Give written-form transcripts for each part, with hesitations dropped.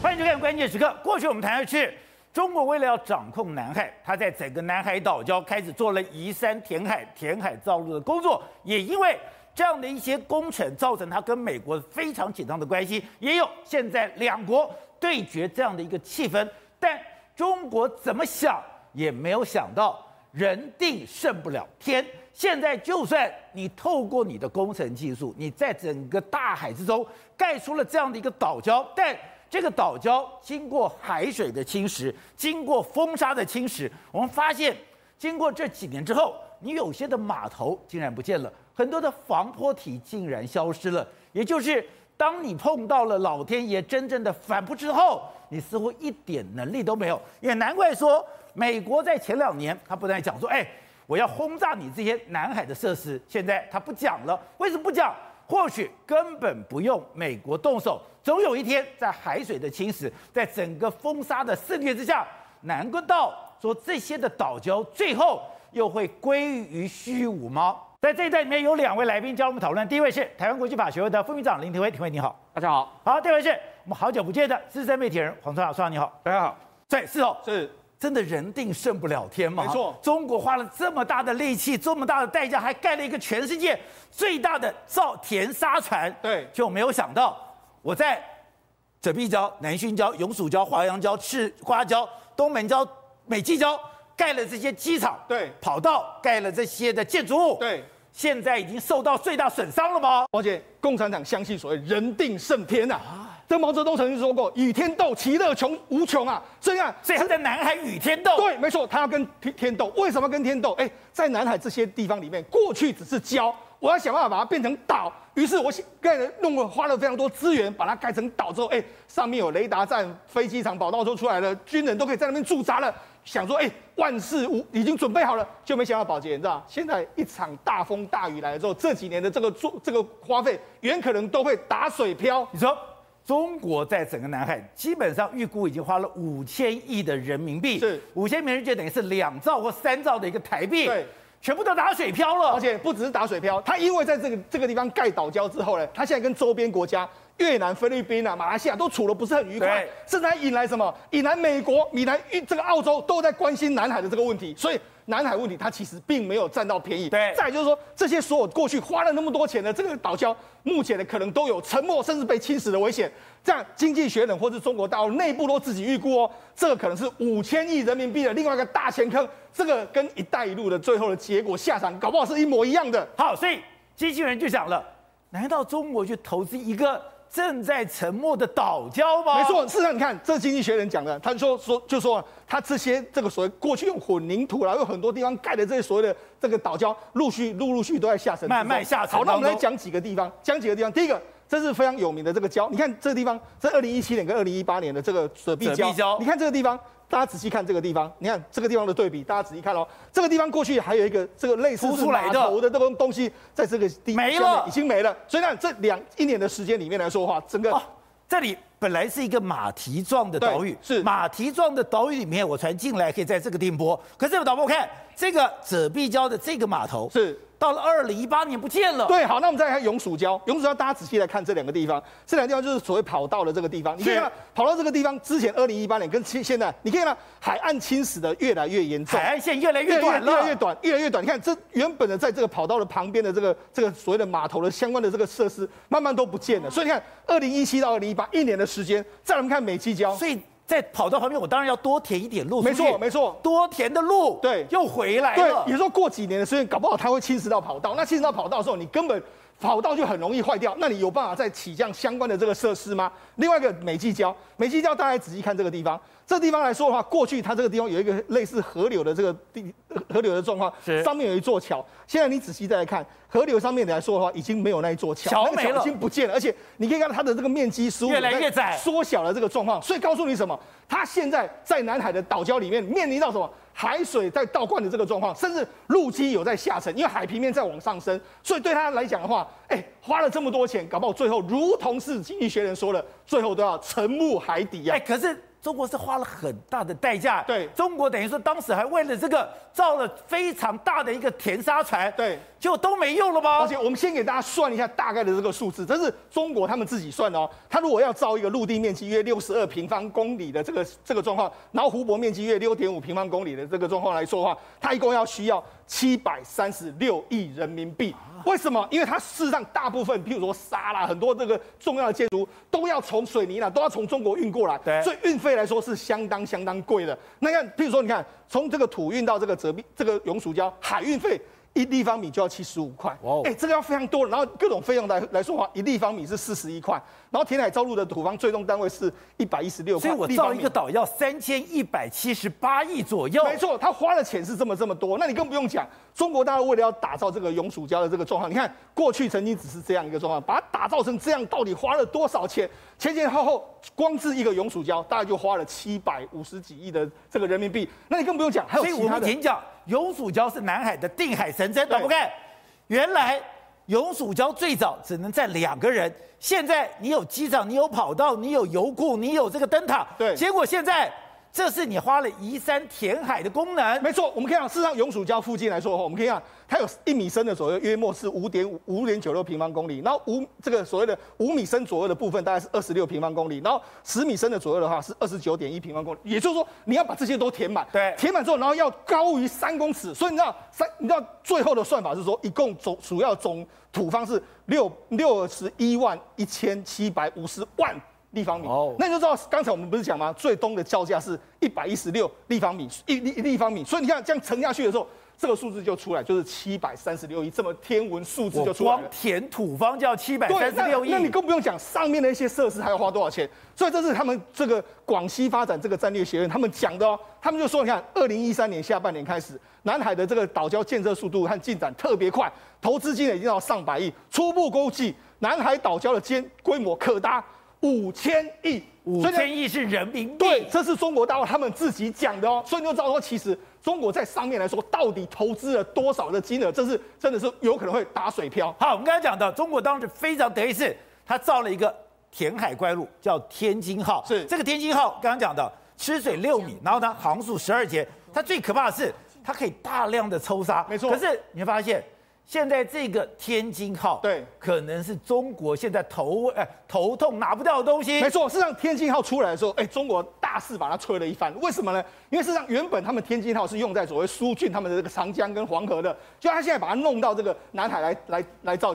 欢迎收看关键时刻。过去我们谈的是中国为了要掌控南海，它在整个南海岛礁开始做了移山填海、填海造陆的工作，也因为这样的一些工程，造成它跟美国非常紧张的关系，也有现在两国对决这样的一个气氛。但中国怎么想也没有想到，人定胜不了天。现在就算你透过你的工程技术，你在整个大海之中盖出了这样的一个岛礁，但这个岛礁经过海水的侵蚀，经过风沙的侵蚀，我们发现，经过这几年之后，你有些的码头竟然不见了，很多的防波堤竟然消失了。也就是，当你碰到了老天爷真正的反扑之后，你似乎一点能力都没有。也难怪说，美国在前2年，他不断讲说，我要轰炸你这些南海的设施，现在他不讲了。为什么不讲？或许根本不用美国动手，总有一天在海水的侵蚀，在整个风沙的肆虐之下，难道说这些的岛礁最后又会归于虚无吗？在这一段里面有2位来宾加入我们讨论，第一位是台湾国际法学会的副秘书长林庭辉，庭辉你好，大家好。好，第二位是我们好久不见的资深媒体人黄春华，春华你好，大家好。对，是哦，是。真的人定胜不了天吗？没错，中国花了这么大的力气，这么大的代价，还盖了一个全世界最大的造填沙船。对，就没有想到，我在碣碧礁、南薰礁、永暑礁、华阳礁、赤瓜礁、东门礁、美济礁盖了这些机场，对，跑道盖了这些的建筑物，对，现在已经受到最大损伤了吗？而且共产党相信所谓人定胜天啊。这毛泽东曾经说过：“与天斗，其乐无穷啊！”这样，所以他在南海与天斗。对，没错，他要跟天斗。为什么跟天斗？在南海这些地方里面，过去只是礁，我要想办法把它变成岛。于是我盖了，弄了，花了非常多资源把它盖成岛之后，上面有雷达站、飞机场、跑道都出来了，军人都可以在那边驻扎了。想说，万事无已经准备好了，就没想到宝杰，你知道，现在一场大风大雨来了之后，这几年的这个花费，原可能都会打水漂。你说。中国在整个南海基本上预估已经花了5000亿的人民币，是5000亿人民币就等于是2兆或3兆的一个台币，对，全部都打水漂了。而且不只是打水漂，他因为在这个地方盖岛礁之后呢，他现在跟周边国家越南、菲律宾啊、马来西亚都处得不是很愉快，甚至还引来什么？引来美国、引来这个澳洲都在关心南海的这个问题，所以。南海问题，它其实并没有占到便宜。对，再就是说，这些所有过去花了那么多钱的这个岛礁，目前的可能都有沉没甚至被侵蚀的危险。这样，经济学人或是中国大陆内部都自己预估哦，这个可能是5000亿人民币的另外一个大钱坑。这个跟“一带一路”的最后的结果下场，搞不好是一模一样的。好，所以经济人就想了：难道中国去投资一个？正在沉没的岛礁吗？没错，事实上你看，这经济学人讲的，他就说他这些这个所谓过去用混凝土啦，有很多地方盖的这些所谓的这个岛礁，陆续都在下沉，慢慢下沉。好，那我们来讲几个地方，第一个，这是非常有名的这个礁，你看这个地方，这2017年跟2018年的这个碣碧礁，你看这个地方。大家仔细看这个地方，你看这个地方的对比，大家仔细看哦。这个地方过去还有一个这个类似是码头的这个东西，在这个地没了，已经没了。所以呢，这一年的时间里面来说的话，整个、这里本来是一个马蹄状的岛屿，是马蹄状的岛屿里面，我船进来可以在这个定泊。可是导播看这个碣碧礁的这个码头是。到了2018年不见了。对，好，那我们再看永暑礁。永暑礁大家仔细来看这2个地方，这2个地方就是所谓跑道的这个地方。你可以看到跑道这个地方，之前2018年跟现在，你可以看到海岸侵蚀的越来越严重，海岸线越来越短了，越来越短。你看这原本的在这个跑道的旁边的这个所谓的码头的相关的这个设施，慢慢都不见了。所以你看，2017到20181年的时间，再来我们看美济礁。所以在跑道旁边，我当然要多填一点路。没错，没错，多填的路，对，又回来了。对，有时候过几年的时间，搞不好它会侵蚀到跑道。那侵蚀到跑道的时候，你根本跑道就很容易坏掉。那你有办法再起降相关的这个设施吗？另外一个美济礁，大家仔细看这个地方。这个地方来说的话，过去它这个地方有一个类似河流的这个河流的状况，上面有一座桥。现在你仔细再来看，河流上面来说的话，已经没有那一座桥，桥没了，已经不见了。而且你可以看到它的这个面积15越来越窄，缩小了这个状况。所以告诉你什么？它现在在南海的岛礁里面面临到什么？海水在倒灌的这个状况，甚至陆基有在下沉，因为海平面在往上升。所以对它来讲的话，花了这么多钱，搞不好最后如同是经济学人说的，最后都要沉没海底啊！哎，可是中国是花了很大的代价。对，中国等于说当时还为了这个造了非常大的一个填沙船。对，结果都没用了吗？而且我们先给大家算一下大概的这个数字，这是中国他们自己算的哦。他如果要造一个陆地面积约62平方公里的这个状况，然后湖泊面积约6.5平方公里的这个状况来说的话，他一共要需要736亿人民币。为什么？因为它事实上大部分，譬如说沙啦，很多这个重要的建筑都要从水泥啦，都要从中国运过来，所以运费来说是相当贵的。那看，譬如说，你看从这个土运到这个泽滨这个永暑礁，海运费一立方米就要75块，哦，哎，这个要非常多。然后各种费用来说的话，一立方米是41块，然后填海造陆的土方最终单位是116块。所以我造一个岛要3178亿左右。没错，他花的钱是这么多。那你更不用讲，中国大陆为了要打造这个永暑礁的这个状况，你看过去曾经只是这样一个状况，把它打造成这样，到底花了多少钱？前后光是一个永暑礁，大概就花了750几亿的这个人民币。那你更不用讲，还有其他的。所以我们仅讲永暑礁是南海的定海神针，懂不懂？原来永暑礁最早只能载2个人，现在你有机场，你有跑道，你有油库，你有这个灯塔，对，结果现在。这是你花了移山填海的功能，没错。我们可以看，事实上永暑礁附近来说的话，我们可以看它有1米深的左右，约莫是5.96平方公里。然后这个所谓的5米深左右的部分，大概是26平方公里。然后10米深的左右的话是29.1平方公里。也就是说，你要把这些都填满，对，填满之后，然后要高于3公尺。所以你知道最后的算法是说，一共主要土方是611750万。立方米， 那你就知道刚才我们不是讲吗？最东的叫价是116立方米，1立方米。所以你看这样乘下去的时候，这个数字就出来，就是736亿，这么天文数字就出来了。光填土方就要736亿，那你更不用讲上面的一些设施还要花多少钱。所以这是他们这个广西发展这个战略学院他们讲的哦，他们就说，你看2013年下半年开始，南海的这个岛礁建设速度和进展特别快，投资金额已经到上百亿，初步估计南海岛礁的规模可达5000亿，5000亿是人民币。对，这是中国大陆他们自己讲的哦，所以你就知道说，其实中国在上面来说，到底投资了多少的金额，这是真的是有可能会打水漂。好，我们刚才讲到，中国当时非常得意是，他造了一个填海怪路，叫天津号。是这个天津号，刚刚讲到吃水6米，然后呢航速12节，它最可怕的是，它可以大量的抽沙。没错。可是你会发现。现在这个天津号，对，可能是中国现在头痛拿不掉的东西。没错，事实上天津号出来的时候，中国大肆把它吹了一番。为什么呢？因为事实上原本他们天津号是用在所谓苏郡他们的这个长江跟黄河的，就他现在把它弄到这个南海来造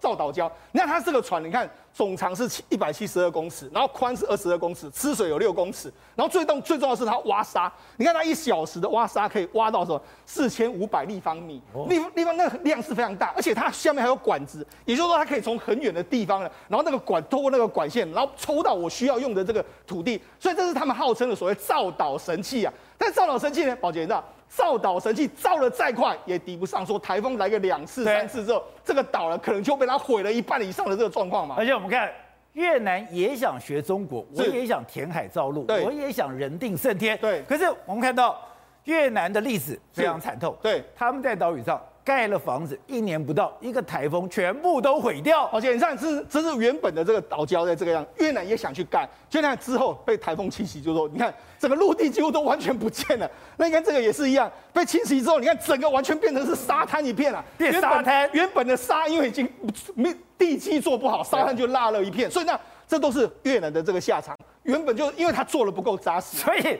岛礁。你看它这个船，你看总长是172公尺，然后宽是22公尺，吃水有6公尺，然后最重要的是它挖沙。你看它1小时的挖沙可以挖到什么？4500立方米，立方那个量。是非常大，而且它下面还有管子，也就是说它可以从很远的地方了，然后透过那个管线，然后抽到我需要用的这个土地，所以这是他们号称的所谓造岛神器啊。但造岛神器呢，宝杰你知道，造岛神器造的再快也抵不上说台风来个2次、3次之后，这个岛呢可能就被它毁了一半以上的这个状况嘛。而且我们看越南也想学中国，我也想填海造陆，我也想人定胜天。对，可是我们看到越南的例子非常惨痛，对，他们在岛屿上。盖了房子1年不到，一个台风全部都毁掉。而且你看，这是原本的这个岛礁在这个样，越南也想去盖，就那之后被台风侵袭，就是说你看整个陆地几乎都完全不见了。那你看这个也是一样，被侵袭之后，你看整个完全变成是沙滩一片了，变沙滩。原本的沙因为已经地基做不好，沙滩就落了一片，所以那这都是越南的这个下场。原本就因为他做的不够扎实，所以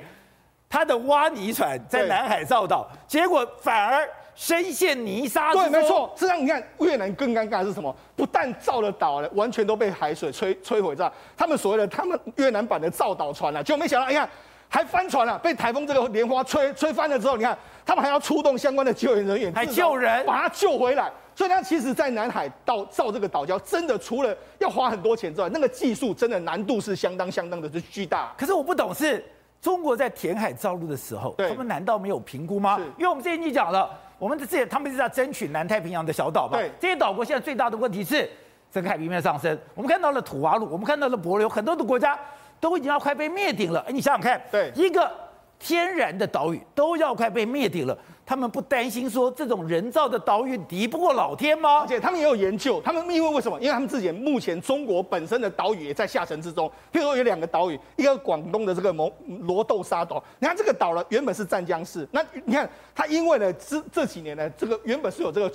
他的挖泥船在南海造岛，结果反而。深陷泥沙之中。对，没错。这让你看越南更尴尬的是什么？不但造了岛了，完全都被海水摧毁掉。他们所谓的越南版的造岛船啊，就没想到，你看还翻船了，被台风这个莲花吹翻了之后，你看他们还要出动相关的救援人员，还救人，把它救回来。所以它其实，在南海造这个岛礁，真的除了要花很多钱之外，那个技术真的难度是相当的巨大。可是我不懂是中国在填海造陆的时候，他们难道没有评估吗？因为我们之前讲了。我们他们是在争取南太平洋的小岛嘛？对，这些岛国现在最大的问题是整个海平面上升。我们看到了吐瓦鲁，我们看到了帛琉，很多的国家都已经要快被灭顶了。你想想看，对，一个天然的岛屿都要快被灭顶了，他们不担心说这种人造的岛屿敌不过老天吗？而且他们也有研究，他们因为什么？因为他们自己目前中国本身的岛屿也在下沉之中。譬如说有2个岛屿，一个广东的这个罗豆沙岛，你看这个岛呢原本是湛江市，那你看它因为呢这几年呢，这个原本是有这个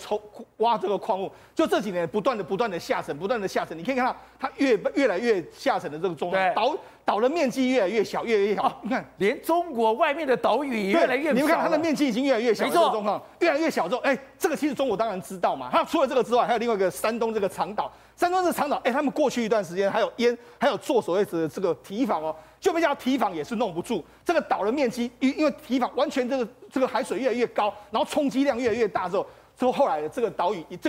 挖这个矿物，就这几年不断的下沉，你可以看到它越来越下沉的这个中岛。 岛的面积越来越小，啊、你看，连中国外面的岛屿也越来越小。你们看它的面积已经越来越小，没错，越来越小之后，哎、欸，这个其实中国当然知道嘛。它除了这个之外，还有另外一个山东这个长岛，哎、欸，他们过去一段时间还有做所谓的这个堤防哦，就没想到堤防也是弄不住。这个岛的面积因为堤防完全这个海水越来越高，然后冲击量越来越大之后。 说后来的这个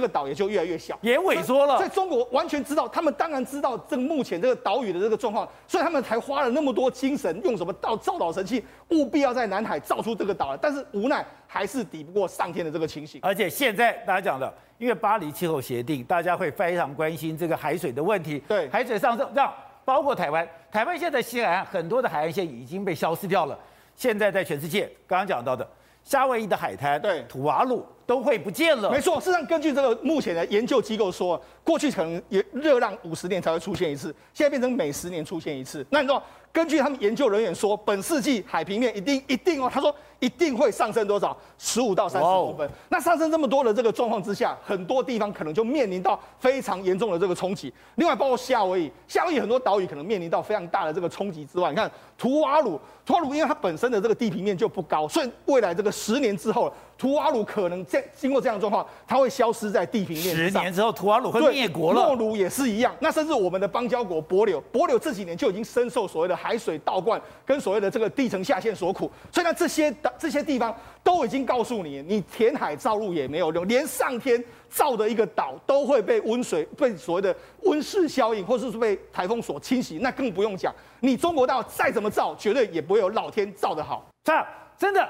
岛也就越来越小，也萎缩了。在中国完全知道，他们当然知道这个目前这个岛屿的这个状况，所以他们才花了那么多精神，用什么造岛神器，务必要在南海造出这个岛来。但是无奈还是抵不过上天的这个情形。而且现在大家讲了，因为巴黎气候协定，大家会非常关心这个海水的问题。对，海水上升，让包括台湾，现在西海岸很多的海岸线已经被消失掉了。现在在全世界，刚刚讲到的。 夏威夷的海滩，对，吐瓦鲁都会不见了。没错，事实上根据这个目前的研究机构说，过去可能热浪50年才会出现一次，现在变成每10年出现一次。那你知道，根据他们研究人员说，本世纪海平面一定哦，他说一定会上升多少？15到30公分。哦、那上升这么多的这个状况之下，很多地方可能就面临到非常严重的这个冲击。另外，包括夏威夷，很多岛屿可能面临到非常大的这个冲击之外，你看吐瓦鲁，因为它本身的这个地平面就不高，所以未来这个。 10年之后，吐瓦鲁可能经过这样的状况，它会消失在地平面上。10年之后，吐瓦鲁会灭国了。诺鲁也是一样。那甚至我们的邦交国帛琉，这几年就已经深受所谓的海水倒灌跟所谓的这个地层下陷所苦。所以呢，这些地方都已经告诉你，你填海造陆也没有用，连上天造的一个岛都会被被所谓的温室效应，或是被台风所侵袭。那更不用讲，你中国岛再怎么造，绝对也不会有老天造得好。真的。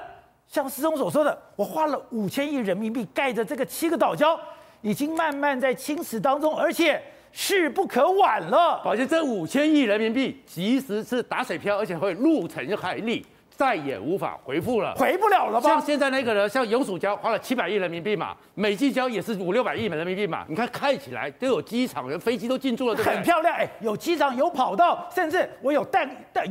像施中所说的，我花了5000亿人民币盖着这个7个岛礁，已经慢慢在侵蚀当中，而且势不可挽了。宝杰，这5000亿人民币其实是打水漂，而且会入沉海里，再也无法回复了，回不了了吧？像现在那个呢，像永暑礁花了700亿人民币嘛，美济礁也是500-600亿人民币嘛。你看，看起来都有机场，飞机都进驻了，对不对？很漂亮，哎，有机场，有跑道，甚至我有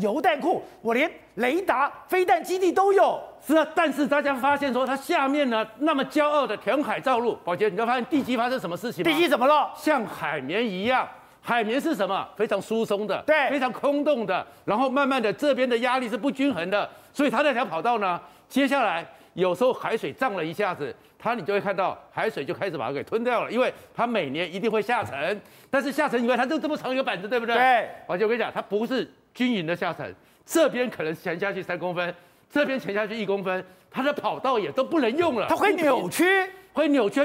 油弹库，我连雷达、飞弹基地都有。 是啊，但是大家发现说，它下面呢那么骄傲的填海造陆，宝杰，你就发现地基发生什么事情吗？地基怎么了？像海绵一样，海绵是什么？非常疏松的，对，非常空洞的，然后慢慢的这边的压力是不均衡的，所以它那条跑道呢，接下来有时候海水涨了一下子，你就会看到海水就开始把它给吞掉了，因为它每年一定会下沉，但是下沉以外它就这么长一个板子，对不对？对，宝杰，我跟你讲，它不是均匀的下沉，这边可能沉下去3公分。 这边沉下去1公分，它的跑道也都不能用了，它会扭曲，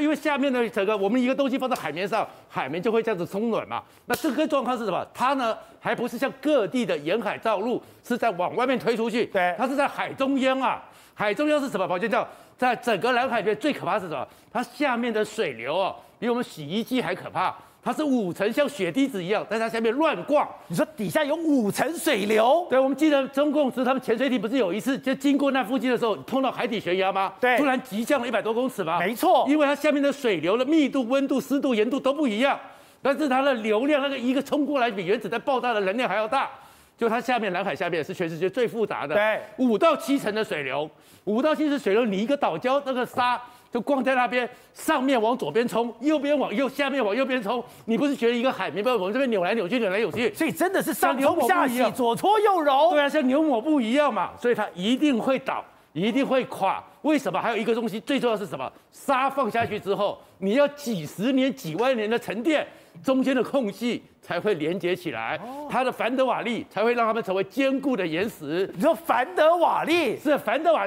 因为下面的整个我们一个东西放到海面上，海面就会这样子松软嘛。那这个状况是什么？它呢还不是像各地的沿海造陆，是在往外面推出去，对，它是在海中央啊。海中央是什么？宝剑叫在整个南海边最可怕是什么？它下面的水流啊，比我们洗衣机还可怕。 它是5层像血滴子一样，在它下面乱逛。你说底下有5层水流？对，我们记得中共时他们潜水艇不是有一次就经过那附近的时候碰到海底悬崖吗？对，突然急降了100多公尺吗？没错，因为它下面的水流的密度、温度、湿度、盐度都不一样，但是它的流量那个一个冲过来比原子弹爆炸的能量还要大。就它下面南海下面是全世界最复杂的，对，5到7层的水流，5到7层水流，你一个岛礁那个沙。 就光在那边，上面往左边冲，右边往右，下面往右边冲。你不是觉得一个海绵被我们这边扭来扭去，所以真的是上冲下洗，左搓右揉。对啊，像牛抹布一样嘛，所以它一定会倒，一定会垮。为什么？还有一个东西最重要是什么？沙放下去之后，你要几10年、几万年的沉淀，中间的空隙才会连接起来，它的凡德瓦砾才会让它们成为坚固的岩石。你说凡德瓦砾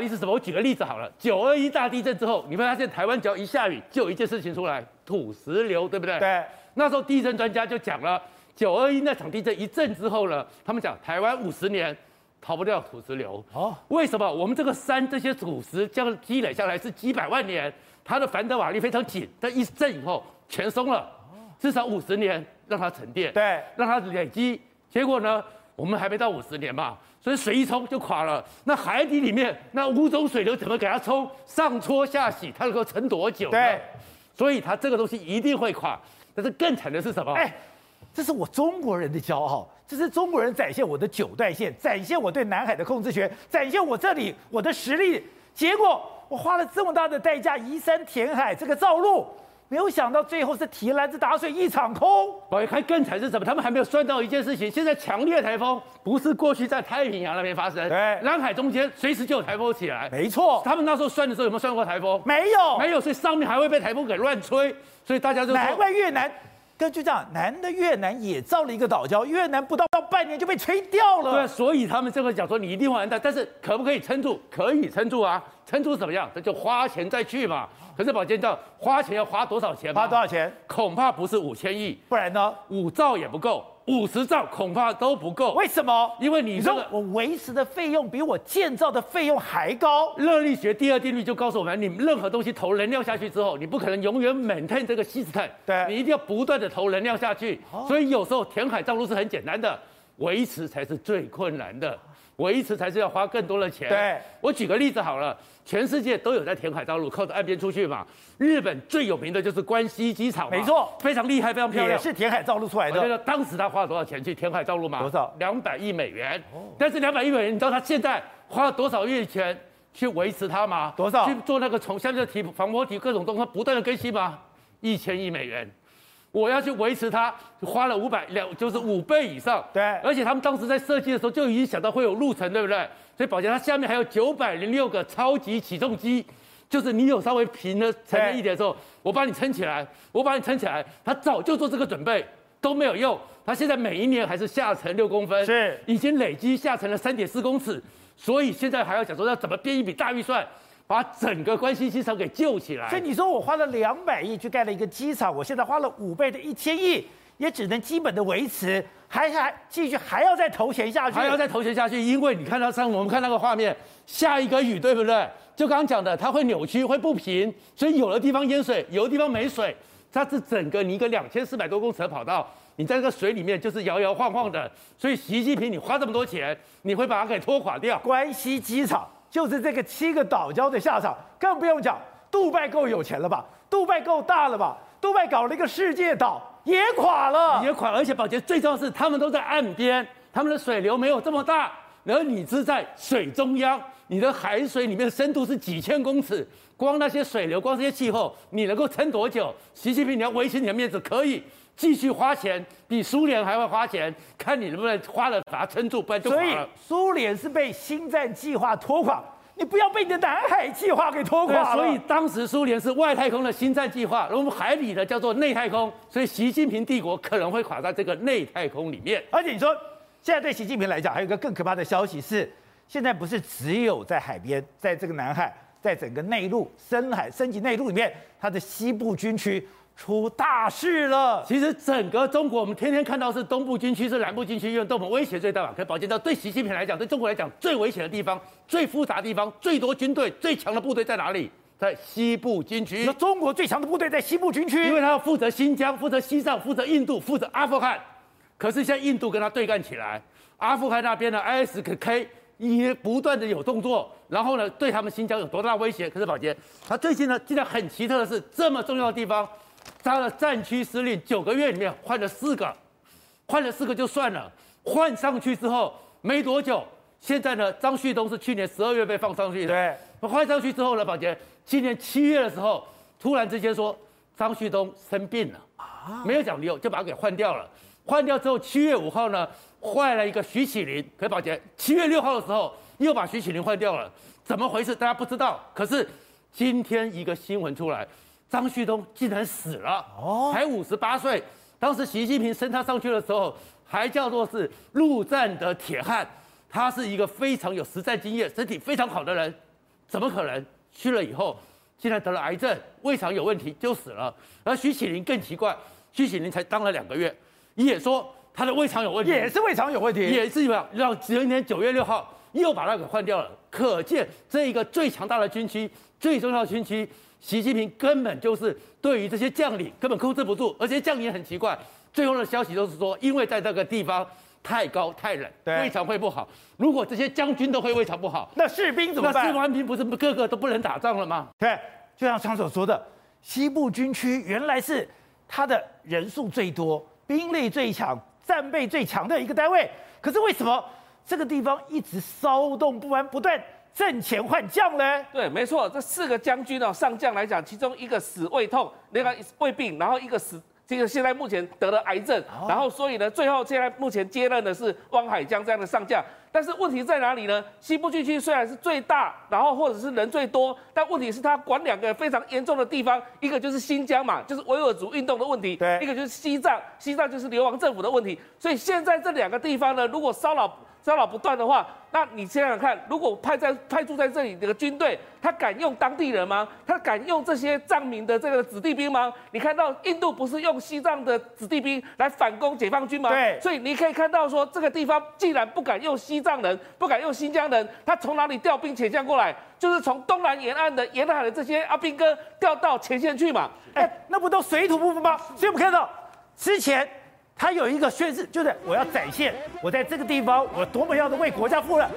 是什么？我举个例子好了，921大地震之后，你会发现台湾只要一下雨，就有一件事情出来，土石流，对不对？对。那时候地震专家就讲了，921那场地震一震之后呢，他们讲台湾50年。 逃不掉土石流哦，为什么？我们这个山这些土石这样积累下来是几百万年，它的凡德瓦砾非常紧，但一震以后全松了，至少50年让它沉淀，对，让它累积。结果呢，我们还没到50年嘛，所以水一冲就垮了。那海底里面那5种水流怎么给它冲？上搓下洗，它能够沉多久？对，所以它这个东西一定会垮。但是更惨的是什么？哎，这是我中国人的骄傲。 这是中国人展现我的9段线，展现我对南海的控制权，展现我这里我的实力。结果我花了这么大的代价，移山填海，这个造陆，没有想到最后是提篮子打水一场空。宝玉看更惨是什么？他们还没有算到一件事情，现在强烈台风不是过去在太平洋那边发生，对，南海中间随时就有台风起来。没错，他们那时候算的时候有没有算过台风？没有，没有，所以上面还会被台风给乱吹，所以大家就难怪越南。 根据这样，南的越南也造了一个岛礁，越南不到半年就被吹掉了。对，所以他们这个讲说你一定完蛋，但是可不可以撑住？可以撑住啊，撑住怎么样？那就花钱再去嘛。可是宝剑道花钱要花多少钱？花多少钱？恐怕不是5000亿，不然呢？5兆也不够，50兆恐怕都不够。为什么？因为你说我维持的费用比我建造的费用还高。热力学第2定律就告诉我们，你任何东西投能量下去之后，你不可能永远maintain这个system，对，你一定要不断的投能量下去。所以有时候填海造陆是很简单的，维持才是最困难的。 维持才是要花更多的钱。对，我举个例子好了，全世界都有在填海造陆，靠着岸边出去嘛。日本最有名的就是关西机场，没错，非常厉害，非常漂亮，也是填海造陆出来的。当时他花了多少钱去填海造陆嘛？多少？200亿美元。哦、但是200亿美元，你知道他现在花了多少亿钱去维持它吗？多少？去做那个从下面的体防波堤各种东西不断的更新吗？1000亿美元。 我要去维持它，花了就是5倍以上。对，而且他们当时在设计的时候就已经想到会有路程，对不对？所以宝剑它下面还有906个超级起重机，就是你有稍微平了沉了一点的时候，我把你撑起来，我把你撑起来。他早就做这个准备都没有用，他现在每一年还是下沉6公分，是已经累积下沉了3.4公尺，所以现在还要讲说要怎么编一笔大预算。 把整个关西机场给救起来，所以你说我花了200亿去盖了一个机场，我现在花了5倍的1000亿，也只能基本的维持，还继续还要再投钱下去，还要再投钱下去，因为你看到我们看那个画面，下一个雨对不对？就刚刚讲的，它会扭曲，会不平，所以有的地方淹水，有的地方没水，它是整个你一个2400多公尺的跑道，你在这个水里面就是摇摇晃晃的，所以习近平你花这么多钱，你会把它给拖垮掉。关西机场。 就是这个7个岛礁的下场，更不用讲。杜拜够有钱了吧？杜拜够大了吧？杜拜搞了一个世界岛，也垮了，也垮。而且，宝杰最重要的是，他们都在岸边，他们的水流没有这么大。然后你是在水中央，你的海水里面的深度是几千公尺，光那些水流，光这些气候，你能够撑多久？习近平，你要维持你的面子，可以继续花钱，比苏联还会花钱，看你能不能花了把它撑住，不然就垮了。所以，苏联是被星战计划拖垮。 你不要被你的南海计划给拖垮了。所以当时苏联是外太空的星战计划，而我们海里的叫做内太空。所以习近平帝国可能会垮在这个内太空里面。而且你说，现在对习近平来讲，还有一个更可怕的消息是，现在不是只有在海边，在这个南海，在整个内陆、深海、升级内陆里面，它的西部军区。 出大事了！其实整个中国，我们天天看到是东部军区、是南部军区，因为对我们威胁最大嘛。可是宝剑道对习近平来讲，对中国来讲，最危险的地方、最复杂的地方、最多军队、最强的部队在哪里？在西部军区。那中国最强的部队在西部军区，因为他要负责新疆、负责西藏、负责印度、负责阿富汗。可是现在印度跟他对干起来，阿富汗那边的 ISIS-K 也不断的有动作，然后呢，对他们新疆有多大威胁？可是宝剑，他最近呢，竟然很奇特的是，这么重要的地方。 他的战区司令9个月里面换了4个，换了4个就算了，换上去之后没多久，现在呢，张旭东是去年12月被放上去的，对，换上去之后呢，宝杰今年7月的时候，突然之间说张旭东生病了，啊，没有讲理由就把他给换掉了，换掉之后7月5号呢，换了一个徐启林，可是宝杰7月6号的时候又把徐启林换掉了，怎么回事大家不知道，可是今天一个新闻出来。 张旭东竟然死了，哦，才58岁。当时习近平升他上去的时候，还叫做是陆战的铁汉，他是一个非常有实战经验、身体非常好的人，怎么可能去了以后竟然得了癌症，胃肠有问题就死了？而徐启林更奇怪，徐启林才当了2个月，也说他的胃肠有问题，也是胃肠有问题，也是让今年9月6号又把他给换掉了。可见这一个最强大的军区、最重要的军区。 习近平根本就是对于这些将领根本控制不住，而且将领很奇怪。最后的消息都是说，因为在这个地方太高太冷，胃肠会不好。如果这些将军都会胃肠不好，那士兵怎么办？那士官兵不是个个都不能打仗了吗？对，就像常所说的，西部军区原来是它的人数最多、兵力最强、战备最强的一个单位，可是为什么这个地方一直骚动不安，不断？ 挣钱换将呢？对，没错，这四个将军哦，上将来讲，其中一个死胃痛，另外胃病，然后一个死，这个现在目前得了癌症，然后所以呢，最后现在目前接任的是汪海江这样的上将。但是问题在哪里呢？西部军区虽然是最大，然后或者是人最多，但问题是他管两个非常严重的地方，一个就是新疆嘛，就是维吾尔族运动的问题；一个就是西藏，西藏就是流亡政府的问题。所以现在这两个地方呢，如果骚扰不断的话，那你想想看，如果派驻在这里的军队，他敢用当地人吗？他敢用这些藏民的这个子弟兵吗？你看到印度不是用西藏的子弟兵来反攻解放军吗？对，所以你可以看到说，这个地方既然不敢用西藏人，不敢用新疆人，他从哪里调兵遣将过来？就是从东南沿岸的沿海的这些阿兵哥调到前线去嘛。那不都水土不服吗？所以我们看到之前。 他有一个宣誓，就是我要展现我在这个地方我多么样的为国家付了。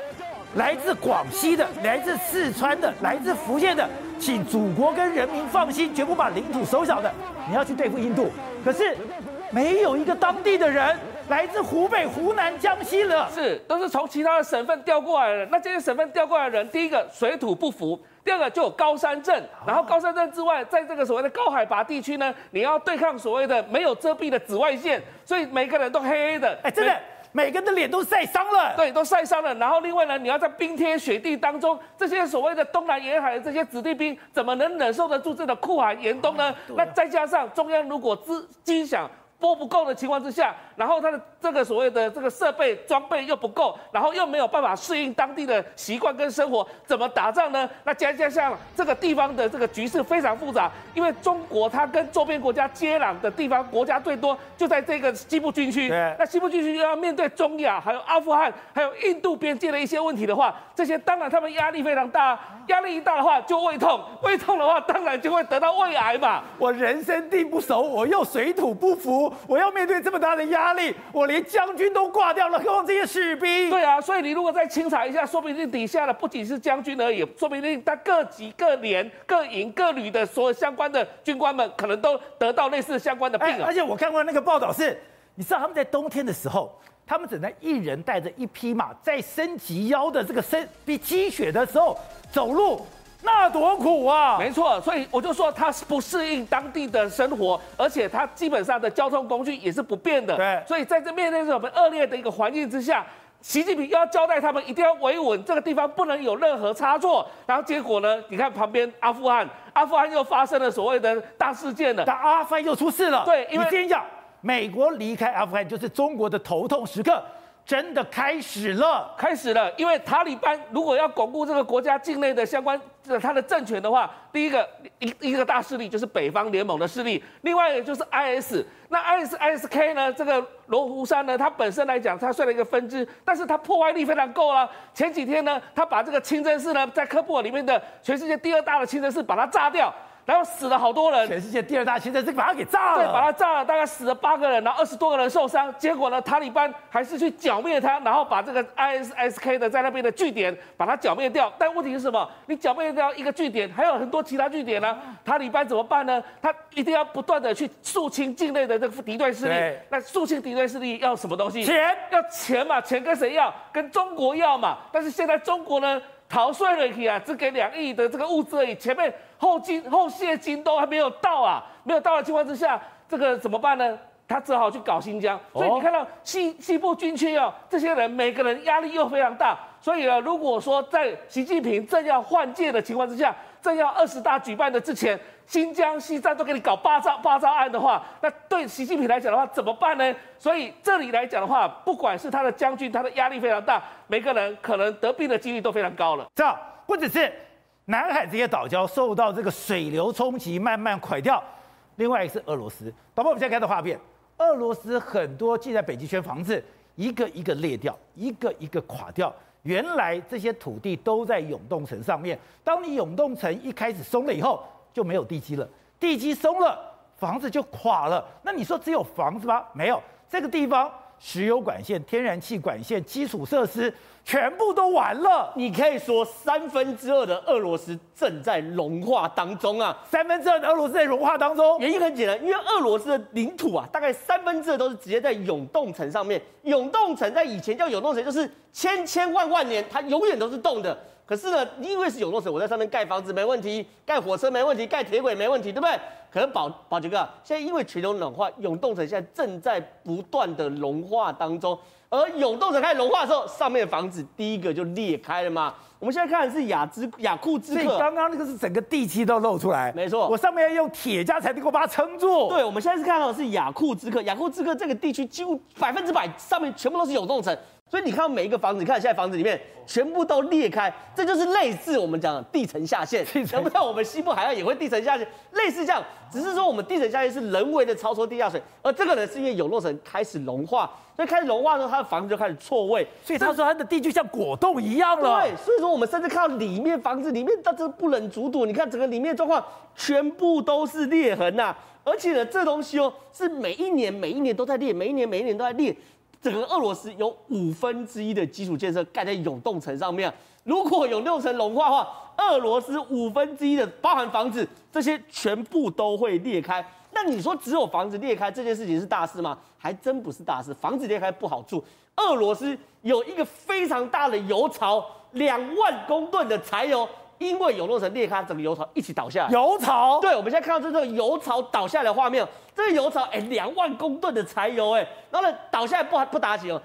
来自广西的，来自四川的，来自福建的，请祖国跟人民放心，绝不把领土收小的。你要去对付印度，可是没有一个当地的人，来自湖北、湖南、江西了，是都是从其他的省份调过来的。那这些省份调过来的人，第一个水土不服。 第二个就有高山症，然后高山症之外，在这个所谓的高海拔地区呢，你要对抗所谓的没有遮蔽的紫外线，所以每个人都黑黑的，真的。 每个人的脸都晒伤了，对，都晒伤了。然后另外呢，你要在冰天雪地当中，这些所谓的东南沿海的这些子弟兵，怎么能忍受得住这个酷寒严冬呢？那再加上中央如果军饷拨不够的情况之下，然后他的这个所谓的这个设备装备又不够，然后又没有办法适应当地的习惯跟生活，怎么打仗呢？那加上这个地方的这个局势非常复杂，因为中国它跟周边国家接壤的地方国家最多，就在这个西部军区。那西部军区要面对中亚、还有阿富汗、还有印度边界的一些问题的话，这些当然他们压力非常大，压力一大的话就胃痛，胃痛的话当然就会得到胃癌嘛。我人生地不熟，我又水土不服。 我要面对这么大的压力，我连将军都挂掉了，何况这些士兵？对啊，所以你如果再清查一下，说不定底下的不仅是将军而已，说不定他各级、各连、各营、各旅的所有相关的军官们，可能都得到类似相关的病啊。而且我看过那个报道是，你知道他们在冬天的时候，他们只能一人带着一匹马，在升及腰的这个积雪的时候走路。 那多苦啊！没错，所以我就说他不适应当地的生活，而且他基本上的交通工具也是不便的。对，所以在这面对这种恶劣的一个环境之下，习近平要交代他们一定要维稳，这个地方不能有任何差错。然后结果呢？你看旁边阿富汗，阿富汗又发生了所谓的大事件了，但阿富汗又出事了。对，因为你听讲，美国离开阿富汗就是中国的头痛时刻。 真的开始了，开始了！因为塔利班如果要巩固这个国家境内的相关他的政权的话，第一个一个大势力就是北方联盟的势力，另外一个就是 IS。那 ISIS-K 呢？这个罗湖山呢，它本身来讲，它虽然一个分支，但是它破坏力非常够啊。前几天呢，它把这个清真寺呢，在科布尔里面的全世界第二大的清真寺把它炸掉。 然后死了好多人，全世界第二大清真寺把它给炸了，对，把它炸了，大概死了8个人，然后20多个人受伤。结果呢，塔利班还是去剿灭它，然后把这个 ISIS-K 的在那边的据点把它剿灭掉。但问题是什么？你剿灭掉一个据点，还有很多其他据点呢、啊，塔利班怎么办呢？他一定要不断的去肃清境内的这个敌对势力。那肃清敌对势力要什么东西？钱，要钱嘛，钱跟谁要？跟中国要嘛。但是现在中国呢？ 逃税了去啊，只给2亿的这个物资而已，前面后谢金都还没有到啊，没有到的情况之下，这个怎么办呢？他只好去搞新疆。所以你看到西部军区哦，这些人每个人压力又非常大。所以呢，如果说在习近平正要换届的情况之下，正要20大举办的之前，新疆、西藏都给你搞八招案的话，那对习近平来讲的话怎么办呢？所以这里来讲的话，不管是他的将军，他的压力非常大。 每个人可能得病的几率都非常高了，这样不只是南海这些岛礁受到这个水流冲击慢慢垮掉，另外一个是俄罗斯。导播，我们现在看到画面，俄罗斯很多建在北极圈房子，一个一个裂掉，一个一个垮掉。原来这些土地都在永冻层上面，当你永冻层一开始松了以后，就没有地基了，地基松了，房子就垮了。那你说只有房子吗？没有，这个地方。石油管线、天然气管线、基础设施全部都完了。你可以说2/3的俄罗斯正在融化当中啊！2/3的俄罗斯在融化当中，原因很简单，因为俄罗斯的领土啊，大概2/3都是直接在永冻层上面。永冻层在以前叫永冻层，就是千万万年，它永远都是冻的。 可是呢，因为是永冻层，我在上面盖房子没问题，盖火车没问题，盖铁轨没问题，对不对？可是宝杰哥，现在因为全球暖化，永冻层现在正在不断的融化当中。而永冻层开始融化的时候，上面的房子第一个就裂开了嘛。我们现在看的是雅库茨克，所以刚刚那个是整个地基都露出来，没错，我上面要用铁架才能够把它撑住。对，我们现在是看到的是雅库茨克这个地区几乎100%上面全部都是永冻层。 所以你看到每一个房子，你看现在房子里面全部都裂开，这就是类似我们讲的地层下陷。难不成我们西部海岸也会地层下陷？类似这样，只是说我们地层下陷是人为的超抽地下水，而这个呢是因为永冻层开始融化，所以开始融化之后，它的房子就开始错位，所以他说它的地就像果冻一样了。对，所以说我们甚至看到里面房子里面，它这不忍卒睹，你看整个里面状况全部都是裂痕呐、啊，而且呢这东西哦是每一年都在裂，每一年都在裂。 整个俄罗斯有1/5的基础建设盖在永冻层上面、啊，如果永冻层融化的话，俄罗斯1/5的包含房子这些全部都会裂开。那你说只有房子裂开这件事情是大事吗？还真不是大事。房子裂开不好住，俄罗斯有一个非常大的油槽，2万公吨的柴油。 因为永冻层裂开，整个油槽一起倒下来。油槽，对，我们现在看到这个油槽倒下来的画面。这个油槽，2万公吨的柴油，然后呢倒下来不打紧哦，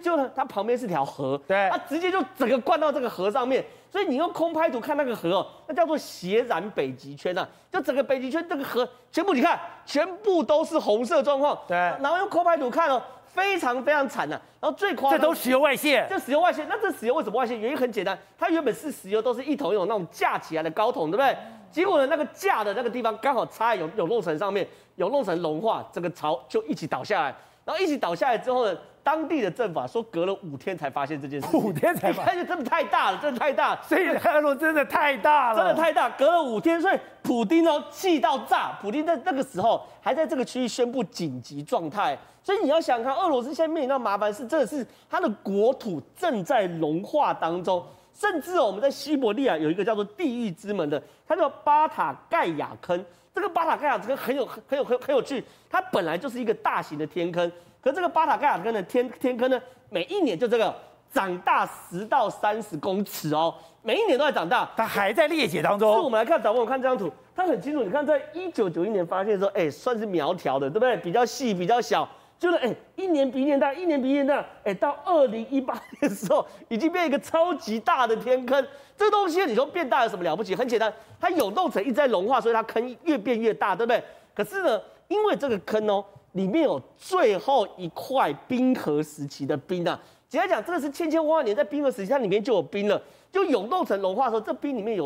就它旁边是条河，对，它直接就整个灌到这个河上面。所以你用空拍图看那个河，那叫做血染北极圈啊，就整个北极圈这个河全部你看，全部都是红色状况。对，然后用空拍图看哦。 非常惨啊。然后最夸张，这都石油外泄，这石油外泄，那这石油为什么外泄？原因很简单，它原本是石油都是一桶一桶那种架起来的高桶，对不对？结果呢，那个架的那个地方刚好插在永冻层上面，永冻层融化，整个槽就一起倒下来。然后一起倒下来之后呢，当地的政府说隔了5天才发现这件事，5天才发现，真的太大了，真的太大了，所以俄罗斯真的太大了，真的太大，隔了5天，所以普丁都气到炸，普丁在那个时候还在这个区域宣布紧急状态。 所以你要想看，俄罗斯现在面临到麻烦是，真的是它的国土正在融化当中，甚至我们在西伯利亚有一个叫做地狱之门的，它叫巴塔盖亚坑。这个巴塔盖亚坑很有趣，它本来就是一个大型的天坑，可这个巴塔盖亚坑的天坑呢，每一年就这个长大10到30公尺哦，每一年都在长大，它还在裂解当中。所以我们来看，我们看这张图，它很清楚，你看在1991年发现的时候，算是苗条的，对不对？比较细，比较小。 就是一年比一年大，一年比一年大，到2018年的时候，已经变一个超级大的天坑。这个东西你说变大有什么了不起？很简单，它永冻层一直在融化，所以它坑越变越大，对不对？可是呢，因为这个坑哦，里面有最后一块冰河时期的冰啊。简单讲，这个是千万年在冰河时期，它里面就有冰了。就永冻层融化的时候，这冰里面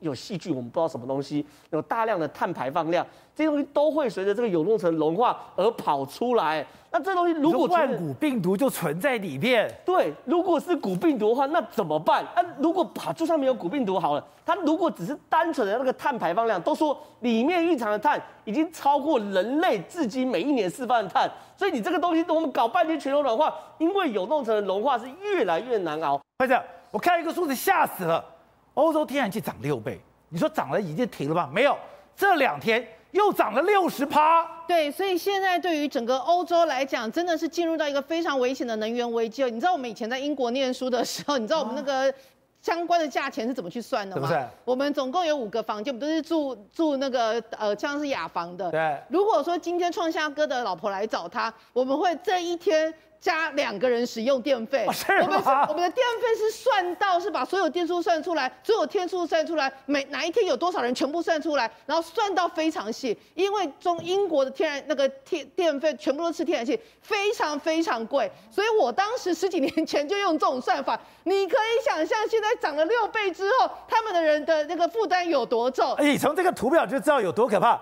有细菌，我们不知道什么东西，有大量的碳排放量，这些东西都会随着这个永冻层融化而跑出来。 那这东西如果万古病毒就存在里面，对，如果是古病毒的话，那怎么办？如果就算没有古病毒好了，它如果只是单纯的那个碳排放量，都说里面蕴藏的碳已经超过人类至今每一年释放的碳，所以你这个东西我们搞半天全球暖化，因为永冻层的融化是越来越难熬。快点，我看一个数字吓死了，欧洲天然气涨6倍，你说涨了已经停了吗？没有，这2天。 又涨了60%，对，所以现在对于整个欧洲来讲，真的是进入到一个非常危险的能源危机。你知道我们以前在英国念书的时候，你知道我们那个相关的价钱是怎么去算的吗？对不对？我们总共有5个房间，我们都是住那个像是雅房的。对，如果说今天创夏哥的老婆来找他，我们会这一天。 加2个人使用电费，我们的电费是算到是把所有电数算出来，所有天数算出来，哪一天有多少人全部算出来，然后算到非常细，因为英国的电费全部都是天然气，非常贵，所以我当时10几年前就用这种算法，你可以想象现在涨了6倍之后，他们的人的那个负担有多重。哎，从这个图表就知道有多可怕。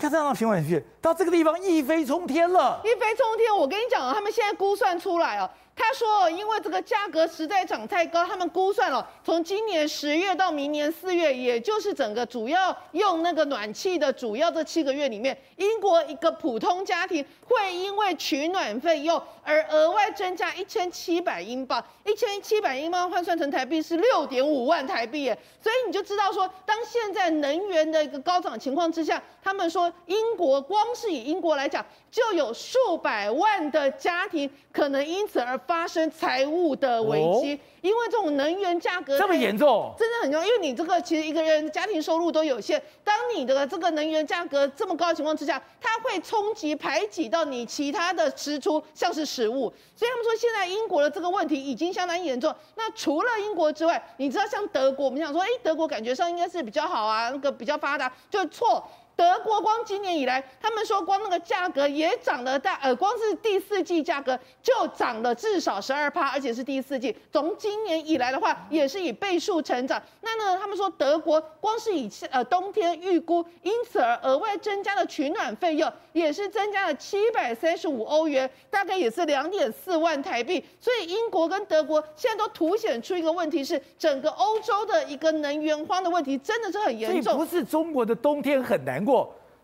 看这样的评委去，到这个地方一飞冲天了。一飞冲天，我跟你讲啊，他们现在估算出来啊，他说，因为这个价格实在涨太高，他们估算了从今年10月到明年4月，也就是整个主要用那个暖气的主要这7个月里面，英国一个普通家庭会因为取暖费用而额外增加1700英镑，1700英镑换算成台币是6.5万台币耶。所以你就知道说，当现在能源的一个高涨情况之下，他们说英国光是以英国来讲，就有数百万的家庭可能因此而发生财务的危机，因为这种能源价格这么严重，真的很重要。因为你这个其实一个人家庭收入都有限，当你的这个能源价格这么高的情况之下，它会冲击排挤到你其他的支出，像是食物。所以他们说现在英国的这个问题已经相当严重。那除了英国之外，你知道像德国，我们想说，德国感觉上应该是比较好啊，那个比较发达，就错。德国光今年以来，他们说光那个价格也涨了光是第四季价格就涨了至少12%，而且是第四季。从今年以来的话，也是以倍数成长。那呢，他们说德国光是以冬天预估，因此而额外增加的取暖费用也是增加了735欧元，大概也是2.4万台币。所以英国跟德国现在都凸显出一个问题是，整个欧洲的一个能源荒的问题真的是很严重。所以不是中国的冬天很难过，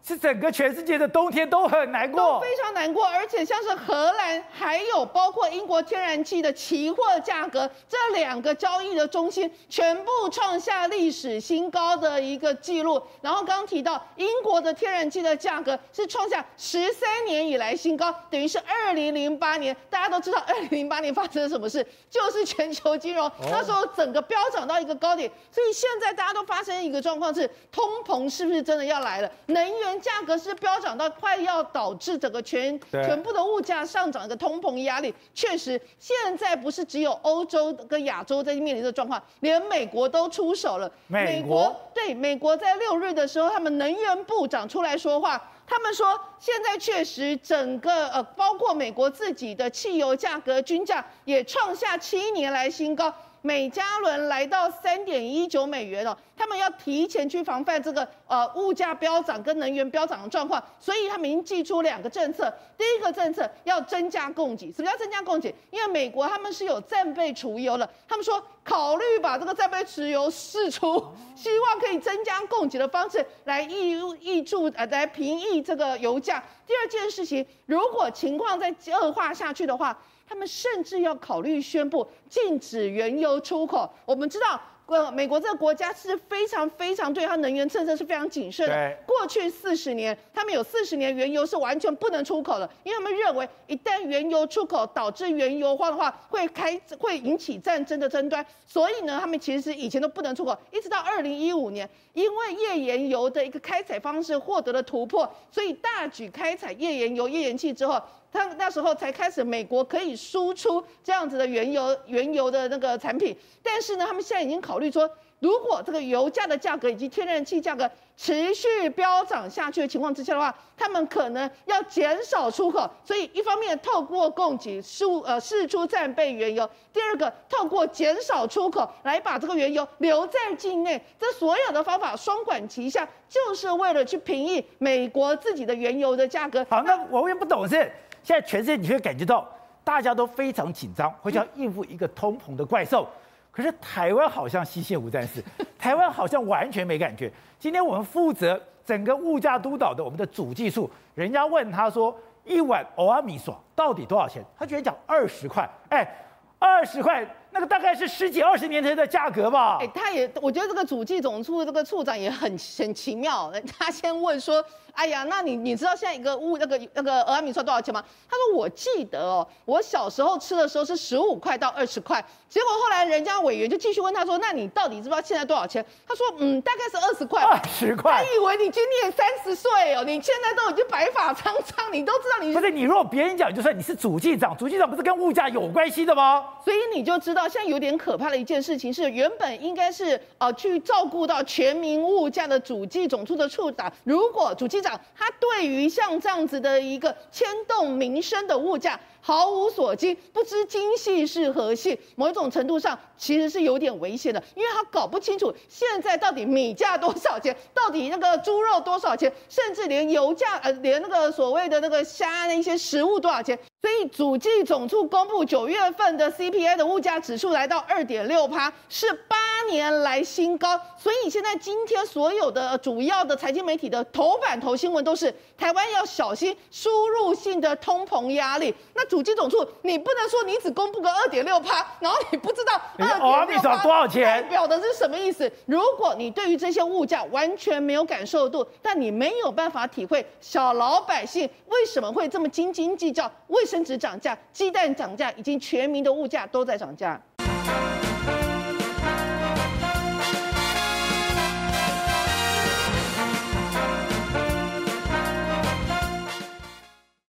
是整个全世界的冬天都很难过，都非常难过。而且像是荷兰，还有包括英国天然气的期货价格，这2个交易的中心全部创下历史新高的一个记录。然后刚提到英国的天然气的价格是创下13年以来新高，等于是2008年。大家都知道2008年发生了什么事，就是全球金融那时候整个飙涨到一个高点。所以现在大家都发生一个状况是，通膨是不是真的要来了？能源价格是飙涨到快要导致整个全部的物价上涨，一个通膨压力。确实，现在不是只有欧洲跟亚洲在面临这状况，连美国都出手了。美国在6日的时候，他们能源部长出来说话。他们说，现在确实整个包括美国自己的汽油价格均价也创下7年来新高，每加仑来到3.19美元哦。他们要提前去防范这个物价飙涨跟能源飙涨的状况，所以他们已经祭出2个政策。第一个政策要增加供给，什么叫增加供给？因为美国他们是有战备储油了，他们说考虑把这个战备储油释出，希望可以增加供给的方式来来平抑这个油价。第二件事情，如果情况再恶化下去的话，他们甚至要考虑宣布禁止原油出口。我们知道，美国这个国家是非常对它能源政策是非常谨慎的。过去40年，他们有40年原油是完全不能出口的，因为他们认为一旦原油出口导致原油荒的话，会引起战争的争端。所以呢，他们其实以前都不能出口，一直到2015年，因为页岩油的一个开采方式获得了突破，所以大举开采页岩油、页岩气之后，他那时候才开始，美国可以输出这样子的原油的那个产品。但是呢，他们现在已经考虑说，如果这个油价的价格以及天然气价格持续飙涨下去的情况之下的话，他们可能要减少出口。所以一方面透过供给释出战备原油，第二个透过减少出口来把这个原油留在境内。这所有的方法双管齐下，就是为了去平抑美国自己的原油的价格。好，那我也不懂是。现在全世界你会感觉到大家都非常紧张，会想应付一个通膨的怪兽。可是台湾好像西线无战事，台湾好像完全没感觉。今天我们负责整个物价督导的我们的主技术，人家问他说一碗蚵仔米线到底多少钱，他居然讲20块。20块，那个大概是10几20年前的价格吧。我觉得这个主计总处这个处长也很奇妙。他先问说，哎呀，那你知道现在一个那个蚵仔米线多少钱吗？他说我记得哦，我小时候吃的时候是15块到20块。结果后来人家委员就继续问他说，那你到底知不知道现在多少钱？他说大概是20块。20块？他以为你今年30岁哦，你现在都已经白发苍苍，你都知道你不是你。如果别人讲，就算你是主计长，主计长不是跟物价有关系的吗？所以你就知道，现在有点可怕的一件事情是，原本应该是去照顾到全民物价的主计总处的处长，如果主计长他对于像这样子的一个牵动民生的物价，毫无所精，不知今夕是何夕，某一种程度上其实是有点危险的，因为他搞不清楚现在到底米价多少钱，到底那个猪肉多少钱，甚至连油价连那个所谓的那个虾那些食物多少钱。所以主计总处公布9月份的 CPI 的物价指数来到2.6%，是8年来新高。所以现在今天所有的主要的财经媒体的头版头新闻都是台湾要小心输入性的通膨压力。那主计总处你不能说你只公布个2.6%，然后你不知道2.6%多少钱，代表的是什么意思？如果你对于这些物价完全没有感受度，但你没有办法体会小老百姓为什么会这么斤斤计较，为什么？生殖涨价、鸡蛋涨价，以及全民的物价都在涨价。